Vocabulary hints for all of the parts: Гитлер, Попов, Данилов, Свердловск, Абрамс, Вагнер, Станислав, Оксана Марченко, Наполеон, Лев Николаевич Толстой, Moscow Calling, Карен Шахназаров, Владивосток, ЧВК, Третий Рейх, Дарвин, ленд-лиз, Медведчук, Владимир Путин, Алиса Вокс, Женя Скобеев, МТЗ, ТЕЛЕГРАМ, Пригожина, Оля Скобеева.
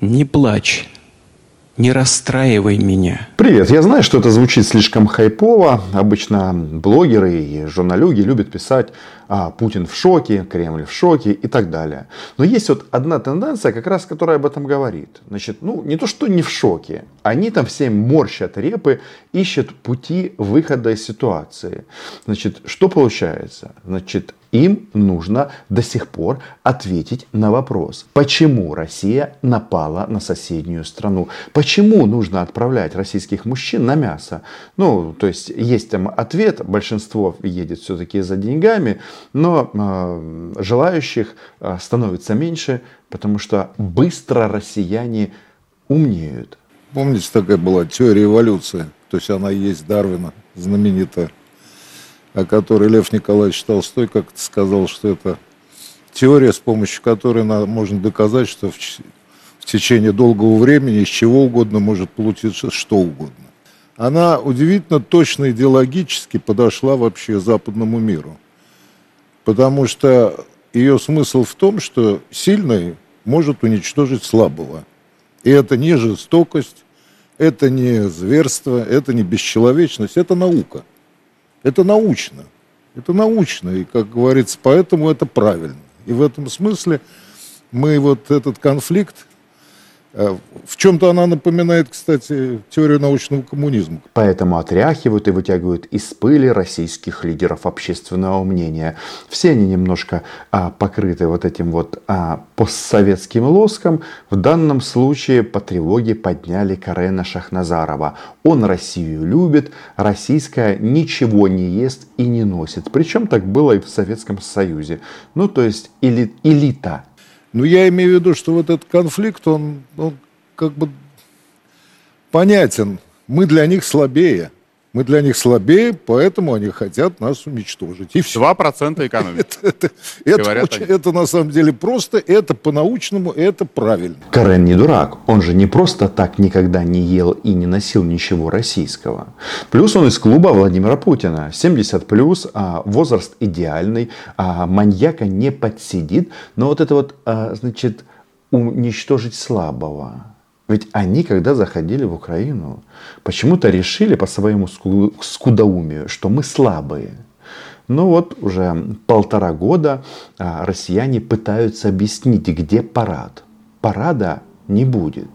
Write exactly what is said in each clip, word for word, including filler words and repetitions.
Не плачь, не расстраивай меня. Привет, я знаю, что это звучит слишком хайпово. Обычно блогеры и журналюги любят писать а, «Путин в шоке», «Кремль в шоке» и так далее. Но есть вот одна тенденция, как раз которая об этом говорит. Значит, ну не то, что не в шоке. Они там все морщат репы, ищут пути выхода из ситуации. Значит, что получается? Значит, им нужно до сих пор ответить на вопрос, почему Россия напала на соседнюю страну. Почему нужно отправлять российских мужчин на мясо? Ну, то есть, есть там ответ, большинство едет все-таки за деньгами, но э, желающих э, становится меньше, потому что быстро россияне умнеют. Помните, такая была теория эволюции? То есть, она есть Дарвина, знаменитая, о которой Лев Николаевич Толстой как-то сказал, что это теория, с помощью которой можно доказать, что в, в течение долгого времени из чего угодно может получиться что угодно. Она удивительно точно идеологически подошла вообще западному миру, потому что ее смысл в том, что сильный может уничтожить слабого. И это не жестокость, это не зверство, это не бесчеловечность, это наука. Это научно. Это научно. И, как говорится, поэтому это правильно. И в этом смысле мы вот этот конфликт... В чем-то она напоминает, кстати, теорию научного коммунизма. Поэтому отряхивают и вытягивают из пыли российских лидеров общественного мнения. Все они немножко а, покрыты вот этим вот а, постсоветским лоском. В данном случае по тревоге подняли Карена Шахназарова. Он Россию любит, российская ничего не ест и не носит. Причем так было и в Советском Союзе. Ну, то есть эли, элита. Ну, я имею в виду, что вот этот конфликт, он, он как бы понятен. Мы для них слабее. Мы для них слабее, поэтому они хотят нас уничтожить. И все. два процента экономики. Это, это, это, это на самом деле просто, это по-научному, это правильно. Карен не дурак. Он же не просто так никогда не ел и не носил ничего российского. Плюс он из клуба Владимира Путина. семьдесят плюс, возраст идеальный, маньяка не подсидит. Но вот это вот, значит, уничтожить слабого... Ведь они, когда заходили в Украину, почему-то решили по своему скудоумию, что мы слабые. Но вот уже полтора года россияне пытаются объяснить, где парад. Парада не будет.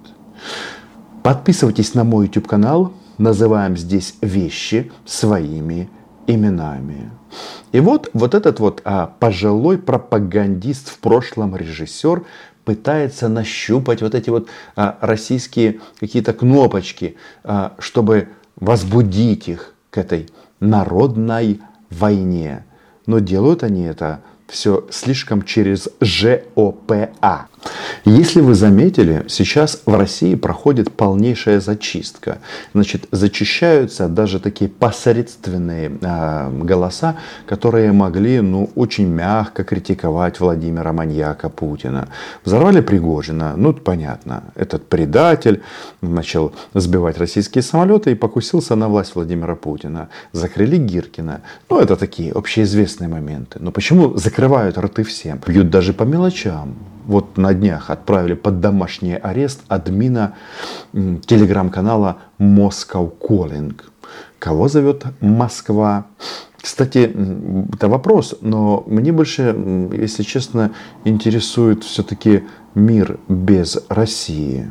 Подписывайтесь на мой YouTube-канал. Называем здесь вещи своими именами. И вот, вот этот вот а, пожилой пропагандист, в прошлом режиссер, пытается нащупать вот эти вот а, российские какие-то кнопочки, а, чтобы возбудить их к этой народной войне. Но делают они это все слишком через ЖОПА. Если вы заметили, сейчас в России проходит полнейшая зачистка. Значит, зачищаются даже такие посредственные э, голоса, которые могли, ну, очень мягко критиковать Владимира маньяка Путина. Взорвали Пригожина, ну, понятно, этот предатель начал сбивать российские самолеты и покусился на власть Владимира Путина. Закрыли Гиркина. Ну, это такие общеизвестные моменты. Но почему закрывают рты всем? Бьют даже по мелочам. Вот на днях отправили под домашний арест админа телеграм-канала Moscow Calling. Кого зовет Москва? Кстати, это вопрос, но мне больше, если честно, интересует все-таки мир без России.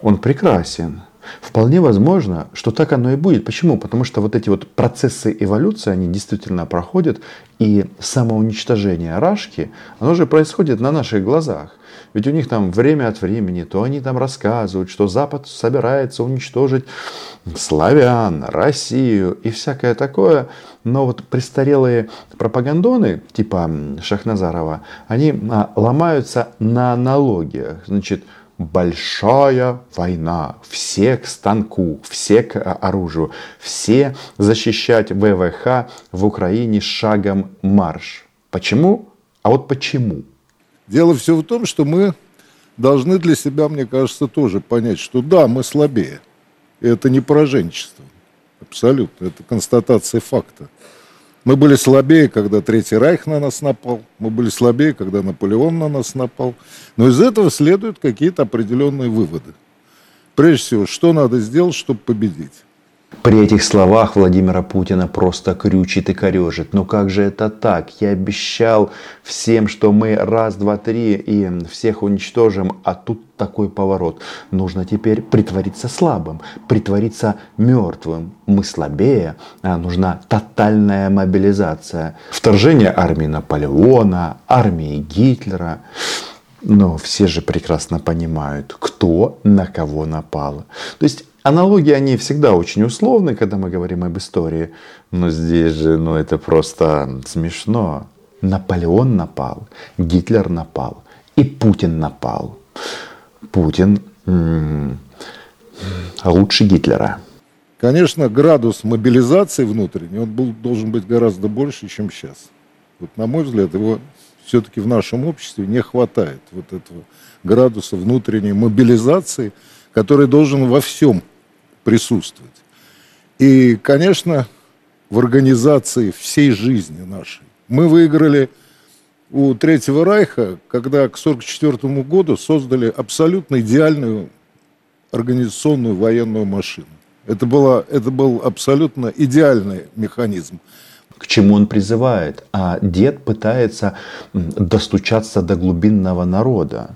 Он прекрасен. Вполне возможно, что так оно и будет. Почему? Потому что вот эти вот процессы эволюции, они действительно проходят. И самоуничтожение рашки, оно же происходит на наших глазах. Ведь у них там время от времени, то они там рассказывают, что Запад собирается уничтожить славян, Россию и всякое такое. Но вот престарелые пропагандоны, типа Шахназарова, они ломаются на аналогиях. Значит, большая война. Все к станку, все к оружию. Все защищать ВВХ в Украине шагом марш. Почему? А вот почему? Дело все в том, что мы должны для себя, мне кажется, тоже понять, что да, мы слабее. И это не пораженчество. Абсолютно. Это констатация факта. Мы были слабее, когда Третий Рейх на нас напал. Мы были слабее, когда Наполеон на нас напал. Но из этого следуют какие-то определенные выводы. Прежде всего, что надо сделать, чтобы победить? При этих словах Владимира Путина просто крючит и корежит. Ну как же это так? Я обещал всем, что мы раз, два, три и всех уничтожим, а тут такой поворот. Нужно теперь притвориться слабым, притвориться мертвым. Мы слабее, а нужна тотальная мобилизация. Вторжение армии Наполеона, армии Гитлера. Но все же прекрасно понимают, кто на кого напал. То есть аналогии, они всегда очень условны, когда мы говорим об истории. Но здесь же, ну это просто смешно. Наполеон напал, Гитлер напал и Путин напал. Путин м-м, лучше Гитлера. Конечно, градус мобилизации внутренней, он был, должен быть гораздо больше, чем сейчас. Вот, на мой взгляд, его все-таки в нашем обществе не хватает. Вот этого градуса внутренней мобилизации, который должен во всем присутствовать. И, конечно, в организации всей жизни нашей. Мы выиграли у Третьего Рейха, когда к сорок четвёртому году создали абсолютно идеальную организационную военную машину. Это была, это был абсолютно идеальный механизм. К чему он призывает? А дед пытается достучаться до глубинного народа.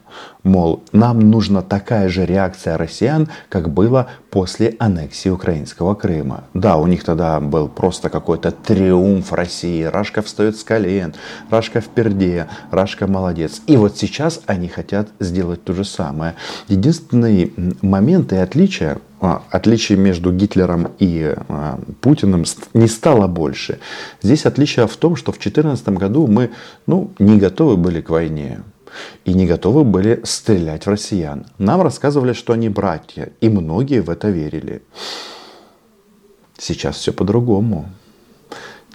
Мол, нам нужна такая же реакция россиян, как было после аннексии украинского Крыма. Да, у них тогда был просто какой-то триумф России. Рашка встает с колен, Рашка в перде, Рашка молодец. И вот сейчас они хотят сделать то же самое. Единственный момент и отличие, отличий между Гитлером и э, Путиным не стало больше. Здесь отличие в том, что в две тысячи четырнадцатом году мы ну, не готовы были к войне. И не готовы были стрелять в россиян. Нам рассказывали, что они братья. И многие в это верили. Сейчас все по-другому.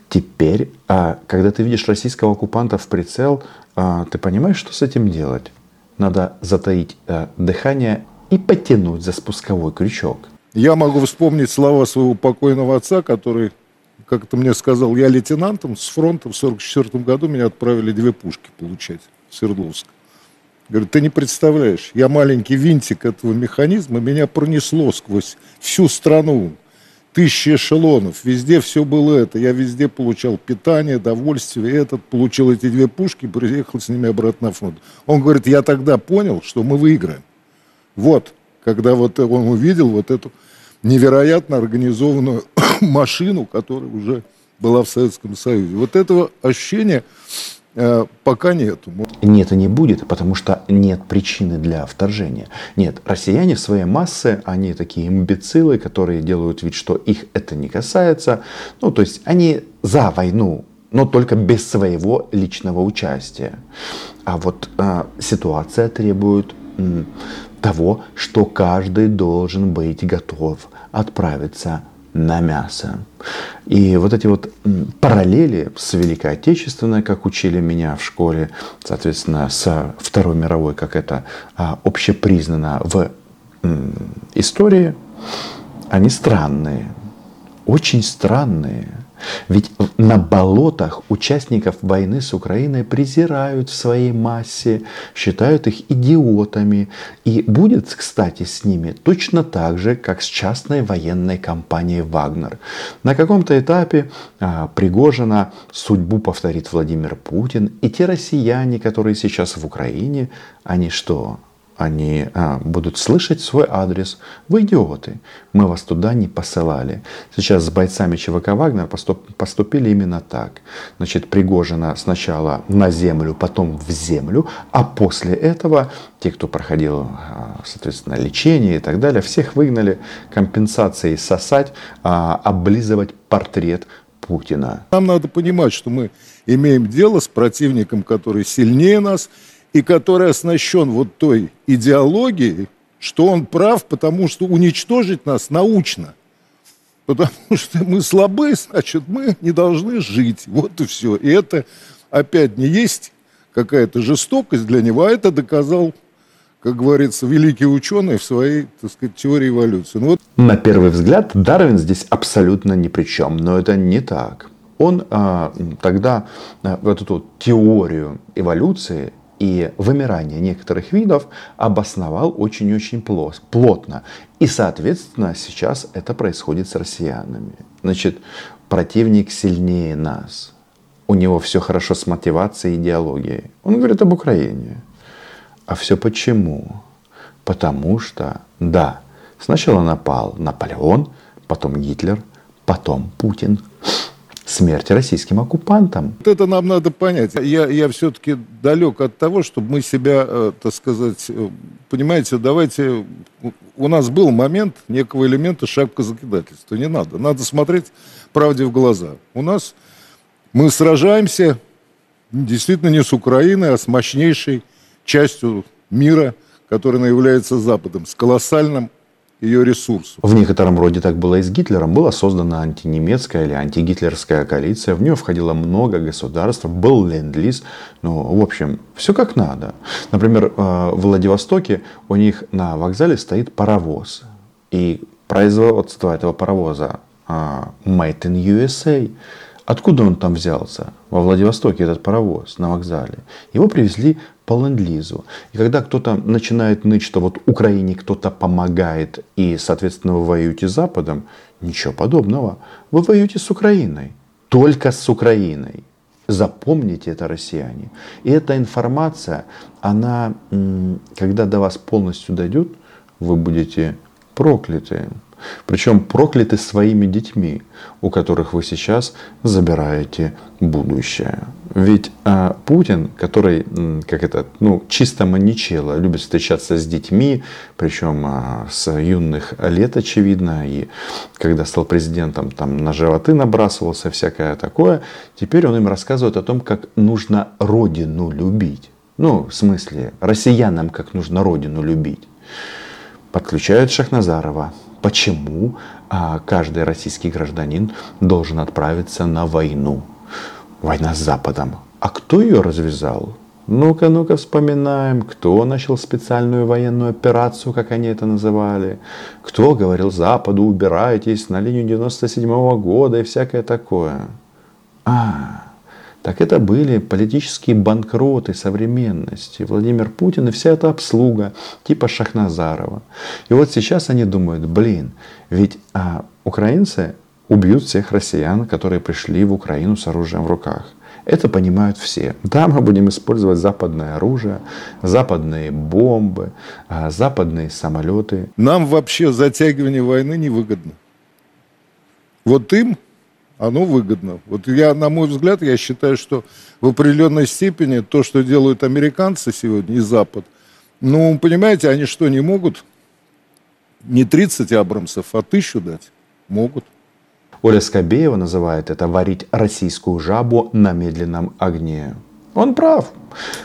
Теперь, когда ты видишь российского оккупанта в прицел, ты понимаешь, что с этим делать. Надо затаить дыхание и потянуть за спусковой крючок. Я могу вспомнить слова своего покойного отца, который как-то мне сказал, я лейтенантом с фронта в сорок четвёртом году меня отправили две пушки получать. Свердловск. Говорит, ты не представляешь, я маленький винтик этого механизма, меня пронесло сквозь всю страну, тысячи эшелонов, везде все было это, я везде получал питание, довольствие, этот, получил эти две пушки, приехал с ними обратно на фронт. Он говорит, я тогда понял, что мы выиграем. Вот, когда вот он увидел вот эту невероятно организованную машину, которая уже была в Советском Союзе. Вот этого ощущения пока нету. Нет, и не будет, потому что нет причины для вторжения. Нет, россияне в своей массе, они такие имбецилы, которые делают вид, что их это не касается. Ну, то есть они за войну, но только без своего личного участия. А вот э, ситуация требует э, того, что каждый должен быть готов отправиться на мясо. И вот эти вот параллели с Великой Отечественной, как учили меня в школе, соответственно, с Второй мировой, как это общепризнано в истории, они странные, очень странные. Ведь на болотах участников войны с Украиной презирают в своей массе, считают их идиотами. И будет, кстати, с ними точно так же, как с частной военной компанией «Вагнер». На каком-то этапе а, Пригожина судьбу повторит Владимир Путин. И те россияне, которые сейчас в Украине, они что? Они а, будут слышать свой адрес. Вы идиоты, мы вас туда не посылали. Сейчас с бойцами ЧВК «Вагнер» поступ, поступили именно так. Значит, Пригожина сначала на землю, потом в землю, а после этого те, кто проходил, соответственно, лечение и так далее, всех выгнали компенсации сосать, а, облизывать портрет Путина. Нам надо понимать, что мы имеем дело с противником, который сильнее нас, и который оснащен вот той идеологией, что он прав, потому что уничтожить нас научно. Потому что мы слабы, значит, мы не должны жить. Вот и все. И это опять не есть какая-то жестокость для него, а это доказал, как говорится, великий ученый в своей, так сказать, теории эволюции. Ну, вот. На первый взгляд, Дарвин здесь абсолютно ни при чем, но это не так. он а, тогда а, вот эту теорию эволюции и вымирание некоторых видов обосновал очень-очень плотно. И, соответственно, сейчас это происходит с россиянами. Значит, противник сильнее нас. У него все хорошо с мотивацией и идеологией. Он говорит об Украине. А все почему? Потому что, да, сначала напал Наполеон, потом Гитлер, потом Путин. Смерть российским оккупантам. Вот это нам надо понять. Я, я все-таки далек от того, чтобы мы себя, так сказать, понимаете, давайте... У нас был момент некого элемента шапкозакидательства. Не надо. Надо смотреть правде в глаза. У нас мы сражаемся действительно не с Украиной, а с мощнейшей частью мира, которая является Западом, с колоссальным ее ресурсов. В некотором роде так было и с Гитлером. Была создана антинемецкая или антигитлерская коалиция. В нее входило много государств. Был ленд-лиз. Ну, в общем, все как надо. Например, в Владивостоке у них на вокзале стоит паровоз. И производство этого паровоза Made in ю эс эй. Откуда он там взялся? Во Владивостоке этот паровоз на вокзале. Его привезли по ленд-лизу. И когда кто-то начинает ныть, что вот Украине кто-то помогает и, соответственно, вы воюете с Западом, ничего подобного. Вы воюете с Украиной. Только с Украиной. Запомните это, россияне. И эта информация, она, когда до вас полностью дойдет, вы будете прокляты. Причем прокляты своими детьми, у которых вы сейчас забираете будущее. Ведь э, Путин, который, как это, ну, чисто маничелло, любит встречаться с детьми, причем э, с юных лет, очевидно, и когда стал президентом, там на животы набрасывался, всякое такое. Теперь он им рассказывает о том, как нужно родину любить. Ну, в смысле, россиянам как нужно родину любить. Подключают Шахназарова. Почему каждый российский гражданин должен отправиться на войну? Война с Западом. А кто ее развязал? Ну-ка, ну-ка вспоминаем, кто начал специальную военную операцию, как они это называли. Кто говорил Западу, убирайтесь на линию девяносто седьмого года и всякое такое. А, так это были политические банкроты современности. Владимир Путин и вся эта обслуга типа Шахназарова. И вот сейчас они думают, блин, ведь а, украинцы убьют всех россиян, которые пришли в Украину с оружием в руках. Это понимают все. Да, мы будем использовать западное оружие, западные бомбы, а, западные самолеты. Нам вообще затягивание войны невыгодно. Вот им... Оно выгодно. Вот я, на мой взгляд, я считаю, что в определенной степени то, что делают американцы сегодня и Запад, ну, понимаете, они что, не могут не тридцать абрамсов, а тысячу дать? Могут. Оля Скобеева называет это «варить российскую жабу на медленном огне». Он прав.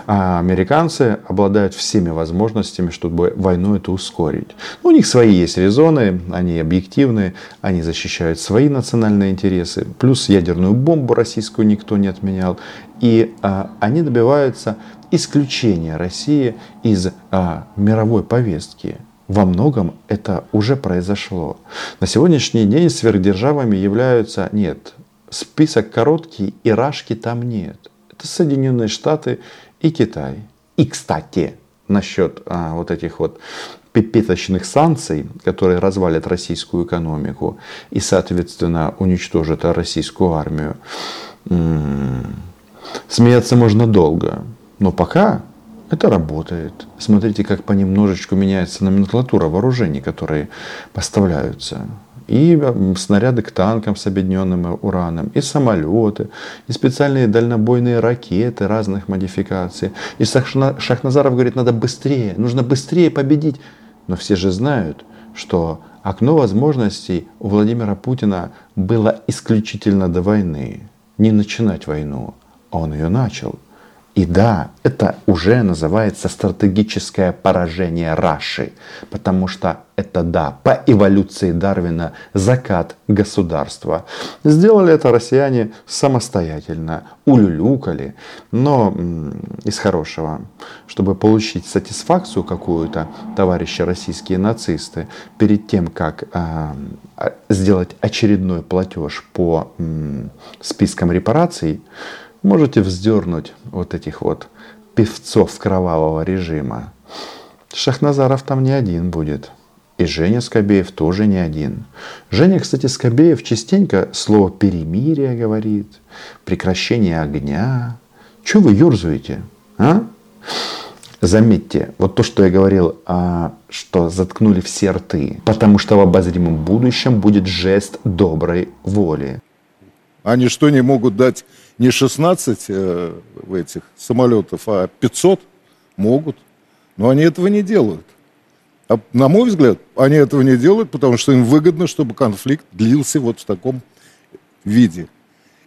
А американцы обладают всеми возможностями, чтобы войну это ускорить. Но у них свои есть резоны, они объективны, они защищают свои национальные интересы. Плюс ядерную бомбу российскую никто не отменял. И а, они добиваются исключения России из а, мировой повестки. Во многом это уже произошло. На сегодняшний день сверхдержавами являются... Нет, список короткий и рашки там нет. Соединенные Штаты и Китай. И, кстати, насчет а, вот этих вот пипеточных санкций, которые развалят российскую экономику и, соответственно, уничтожат российскую армию. М-м-м. Смеяться можно долго, но пока это работает. Смотрите, как понемножечку меняется номенклатура вооружений, которые поставляются. И снаряды к танкам с обедненным ураном, и самолеты, и специальные дальнобойные ракеты разных модификаций. И Шахназаров говорит, надо быстрее, нужно быстрее победить. Но все же знают, что окно возможностей у Владимира Путина было исключительно до войны. Не начинать войну, а он ее начал. И да, это уже называется стратегическое поражение Раши, потому что это, да, по эволюции Дарвина закат государства. Сделали это россияне самостоятельно, улюлюкали, но из хорошего. Чтобы получить сатисфакцию какую-то, товарищи российские нацисты, перед тем, как э, сделать очередной платеж по э, спискам репараций, можете вздернуть вот этих вот певцов кровавого режима. Шахназаров там не один будет. И Женя Скобеев тоже не один. Женя, кстати, Скобеев частенько слово «перемирие» говорит, «прекращение огня». Чего вы ерзаете, а? Заметьте, вот то, что я говорил, что заткнули все рты, потому что в обозримом будущем будет жест доброй воли. Они что, не могут дать не шестнадцать э, этих самолетов, а пятьсот? Могут. Но они этого не делают. А, на мой взгляд, они этого не делают, потому что им выгодно, чтобы конфликт длился вот в таком виде.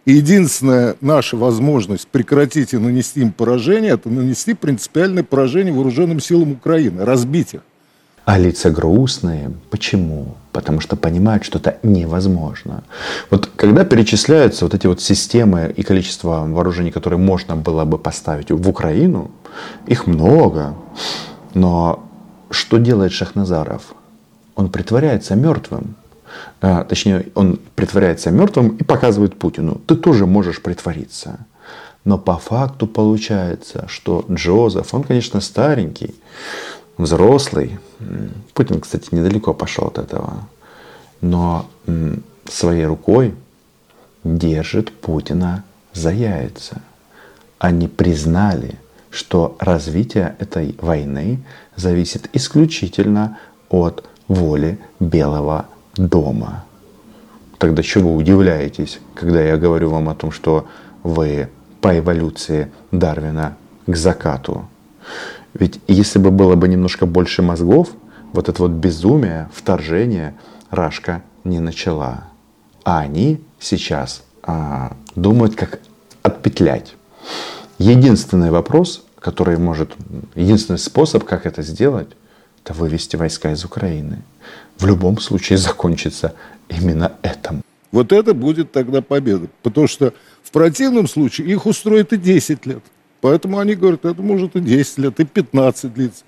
И единственная наша возможность прекратить и нанести им поражение, это нанести принципиальное поражение вооруженным силам Украины, разбить их. А лица грустные. Почему? Потому что понимают, что это невозможно. Вот когда перечисляются вот эти вот системы и количество вооружений, которые можно было бы поставить в Украину, их много. Но что делает Шахназаров? Он притворяется мертвым. А, точнее, он притворяется мертвым и показывает Путину: ты тоже можешь притвориться. Но по факту получается, что Джозеф, он, конечно, старенький, взрослый. Путин, кстати, недалеко пошел от этого. Но своей рукой держит Путина за яйца. Они признали, что развитие этой войны зависит исключительно от воли Белого дома. Тогда чего вы удивляетесь, когда я говорю вам о том, что вы по эволюции Дарвина к закату? Ведь если бы было бы немножко больше мозгов, вот это вот безумие, вторжение Рашка не начала. А они сейчас а, думают, как отпетлять. Единственный вопрос, который может... Единственный способ, как это сделать, это вывести войска из Украины. В любом случае закончится именно этим. Вот это будет тогда победа. Потому что в противном случае их устроит и десять лет. Поэтому они говорят, это может и десять лет, и пятнадцать длиться.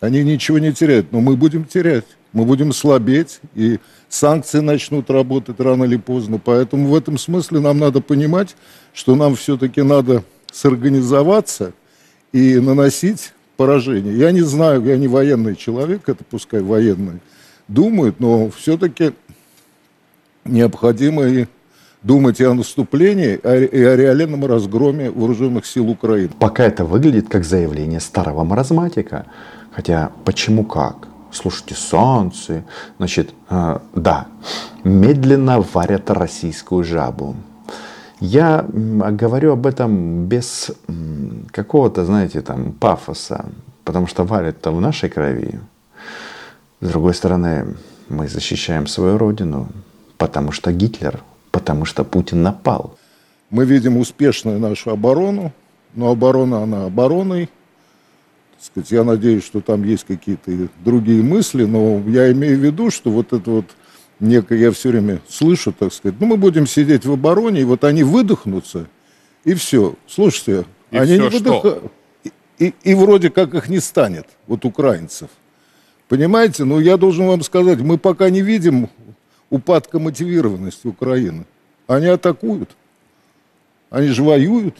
Они ничего не теряют. Но мы будем терять. Мы будем слабеть, и санкции начнут работать рано или поздно. Поэтому в этом смысле нам надо понимать, что нам все-таки надо сорганизоваться и наносить поражение. Я не знаю, я не военный человек, это пускай военные думают, но все-таки необходимо и... думать и о наступлении, и о реальном разгроме вооруженных сил Украины. Пока это выглядит как заявление старого маразматика. Хотя почему как? Слушайте, санкции. Значит, э, да, медленно варят российскую жабу. Я говорю об этом без какого-то, знаете, там, пафоса. Потому что варят-то в нашей крови. С другой стороны, мы защищаем свою родину. Потому что Гитлер... Потому что Путин напал. Мы видим успешную нашу оборону, но оборона она обороной. Так сказать, я надеюсь, что там есть какие-то другие мысли, но я имею в виду, что вот это вот некое, я все время слышу, так сказать, ну мы будем сидеть в обороне, и вот они выдохнутся, и все. Слушайте, и они все не выдохнутся, и, и, и вроде как их не станет, вот украинцев. Понимаете, но я должен вам сказать, мы пока не видим... упадка мотивированности Украины. Они атакуют. Они же воюют.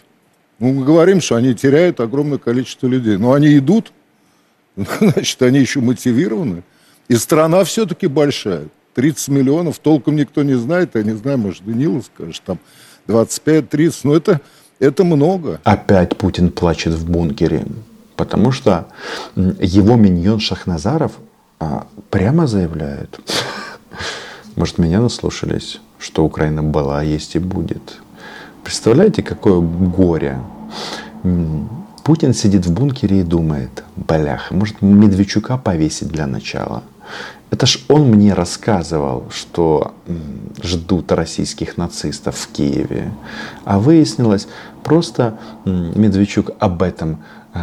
Ну, мы говорим, что они теряют огромное количество людей. Но они идут, значит, они еще мотивированы. И страна все-таки большая. тридцать миллионов, толком никто не знает. Я не знаю, может, Данилов скажет, там двадцать пять тридцать. Но это, это много. Опять Путин плачет в бункере. Потому что его миньон Шахназаров прямо заявляет... Может, меня наслушались, что Украина была, есть и будет. Представляете, какое горе. Путин сидит в бункере и думает: бляха, может, Медведчука повесить для начала? Это ж он мне рассказывал, что ждут российских нацистов в Киеве. А выяснилось, просто Медведчук об этом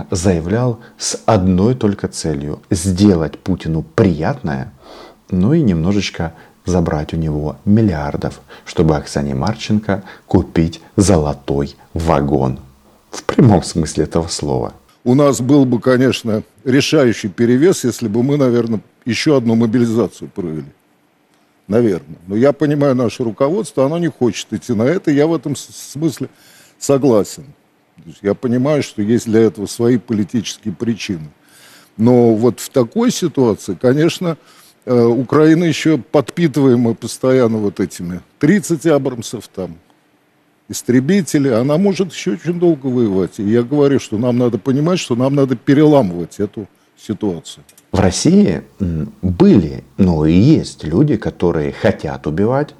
заявлял с одной только целью: сделать Путину приятное, ну и немножечко забрать у него миллиардов, чтобы Оксане Марченко купить золотой вагон. В прямом смысле этого слова. У нас был бы, конечно, решающий перевес, если бы мы, наверное, еще одну мобилизацию провели. Наверное. Но я понимаю наше руководство, оно не хочет идти на это. Я в этом смысле согласен. Я понимаю, что есть для этого свои политические причины. Но вот в такой ситуации, конечно, Украина еще подпитываема постоянно вот этими тридцать абрамсов там, истребители, она может еще очень долго воевать. И я говорю, что нам надо понимать, что нам надо переламывать эту ситуацию. В России были, ну и есть люди, которые хотят убивать,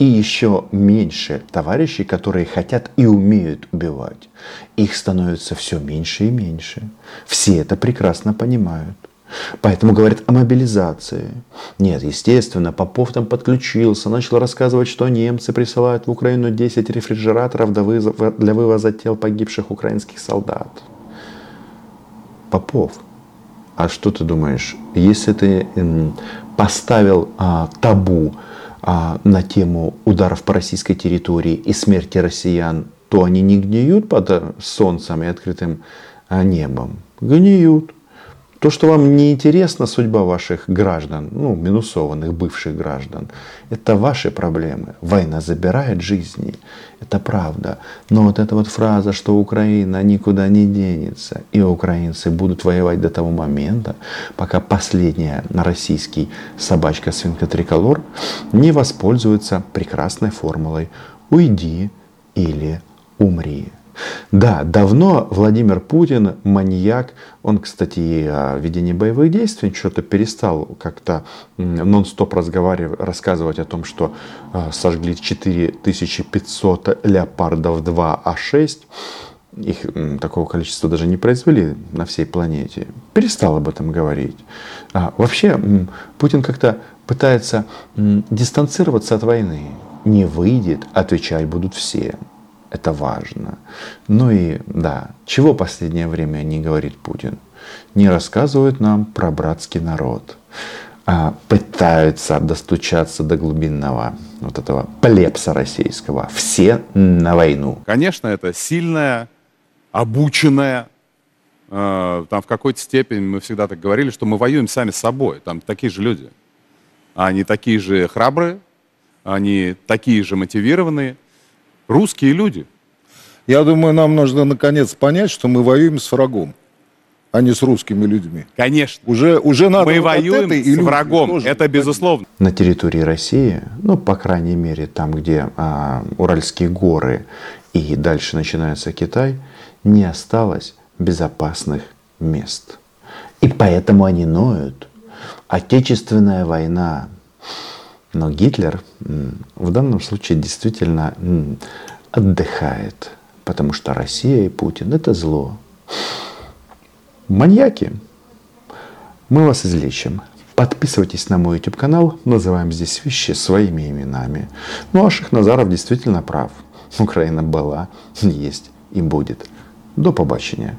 и еще меньше товарищей, которые хотят и умеют убивать. Их становится все меньше и меньше. Все это прекрасно понимают. Поэтому говорят о мобилизации. Нет, естественно, Попов там подключился, начал рассказывать, что немцы присылают в Украину десять рефрижераторов для вывоза тел погибших украинских солдат. Попов, а что ты думаешь, если ты поставил а, табу а, на тему ударов по российской территории и смерти россиян, то они не гниют под солнцем и открытым небом? Гниют. То, что вам не интересна судьба ваших граждан, ну, минусованных бывших граждан, это ваши проблемы. Война забирает жизни, это правда. Но вот эта вот фраза, что Украина никуда не денется, и украинцы будут воевать до того момента, пока последняя российский собачка-свинка-триколор не воспользуется прекрасной формулой «уйди или умри». Да, давно Владимир Путин, маньяк, он, кстати, о ведении боевых действий что-то перестал как-то нон-стоп разговаривать, рассказывать о том, что сожгли четыре тысячи пятьсот леопардов два А шесть. Их такого количества даже не произвели на всей планете. Перестал об этом говорить. А вообще, Путин как-то пытается дистанцироваться от войны. Не выйдет, отвечать будут все. Это важно. Ну и да, чего в последнее время не говорит Путин? Не рассказывают нам про братский народ. А пытаются достучаться до глубинного вот этого плебса российского. Все на войну. Конечно, это сильная, обученная. Э, там в какой-то степени мы всегда так говорили, что мы воюем сами с собой. Там такие же люди. Они такие же храбрые, они такие же мотивированные. Русские люди. Я думаю, нам нужно наконец понять, что мы воюем с врагом, а не с русскими людьми. Конечно. Уже, уже надо. Мы вот воюем с врагом, тоже, это безусловно. На территории России, ну, по крайней мере, там, где а, Уральские горы и дальше начинается Китай, не осталось безопасных мест. И поэтому они ноют. Отечественная война. Но Гитлер в данном случае действительно отдыхает, потому что Россия и Путин — это зло. Маньяки, мы вас излечим. Подписывайтесь на мой YouTube-канал, называем здесь вещи своими именами. Ну а Шахназаров действительно прав. Украина была, есть и будет. До побачення.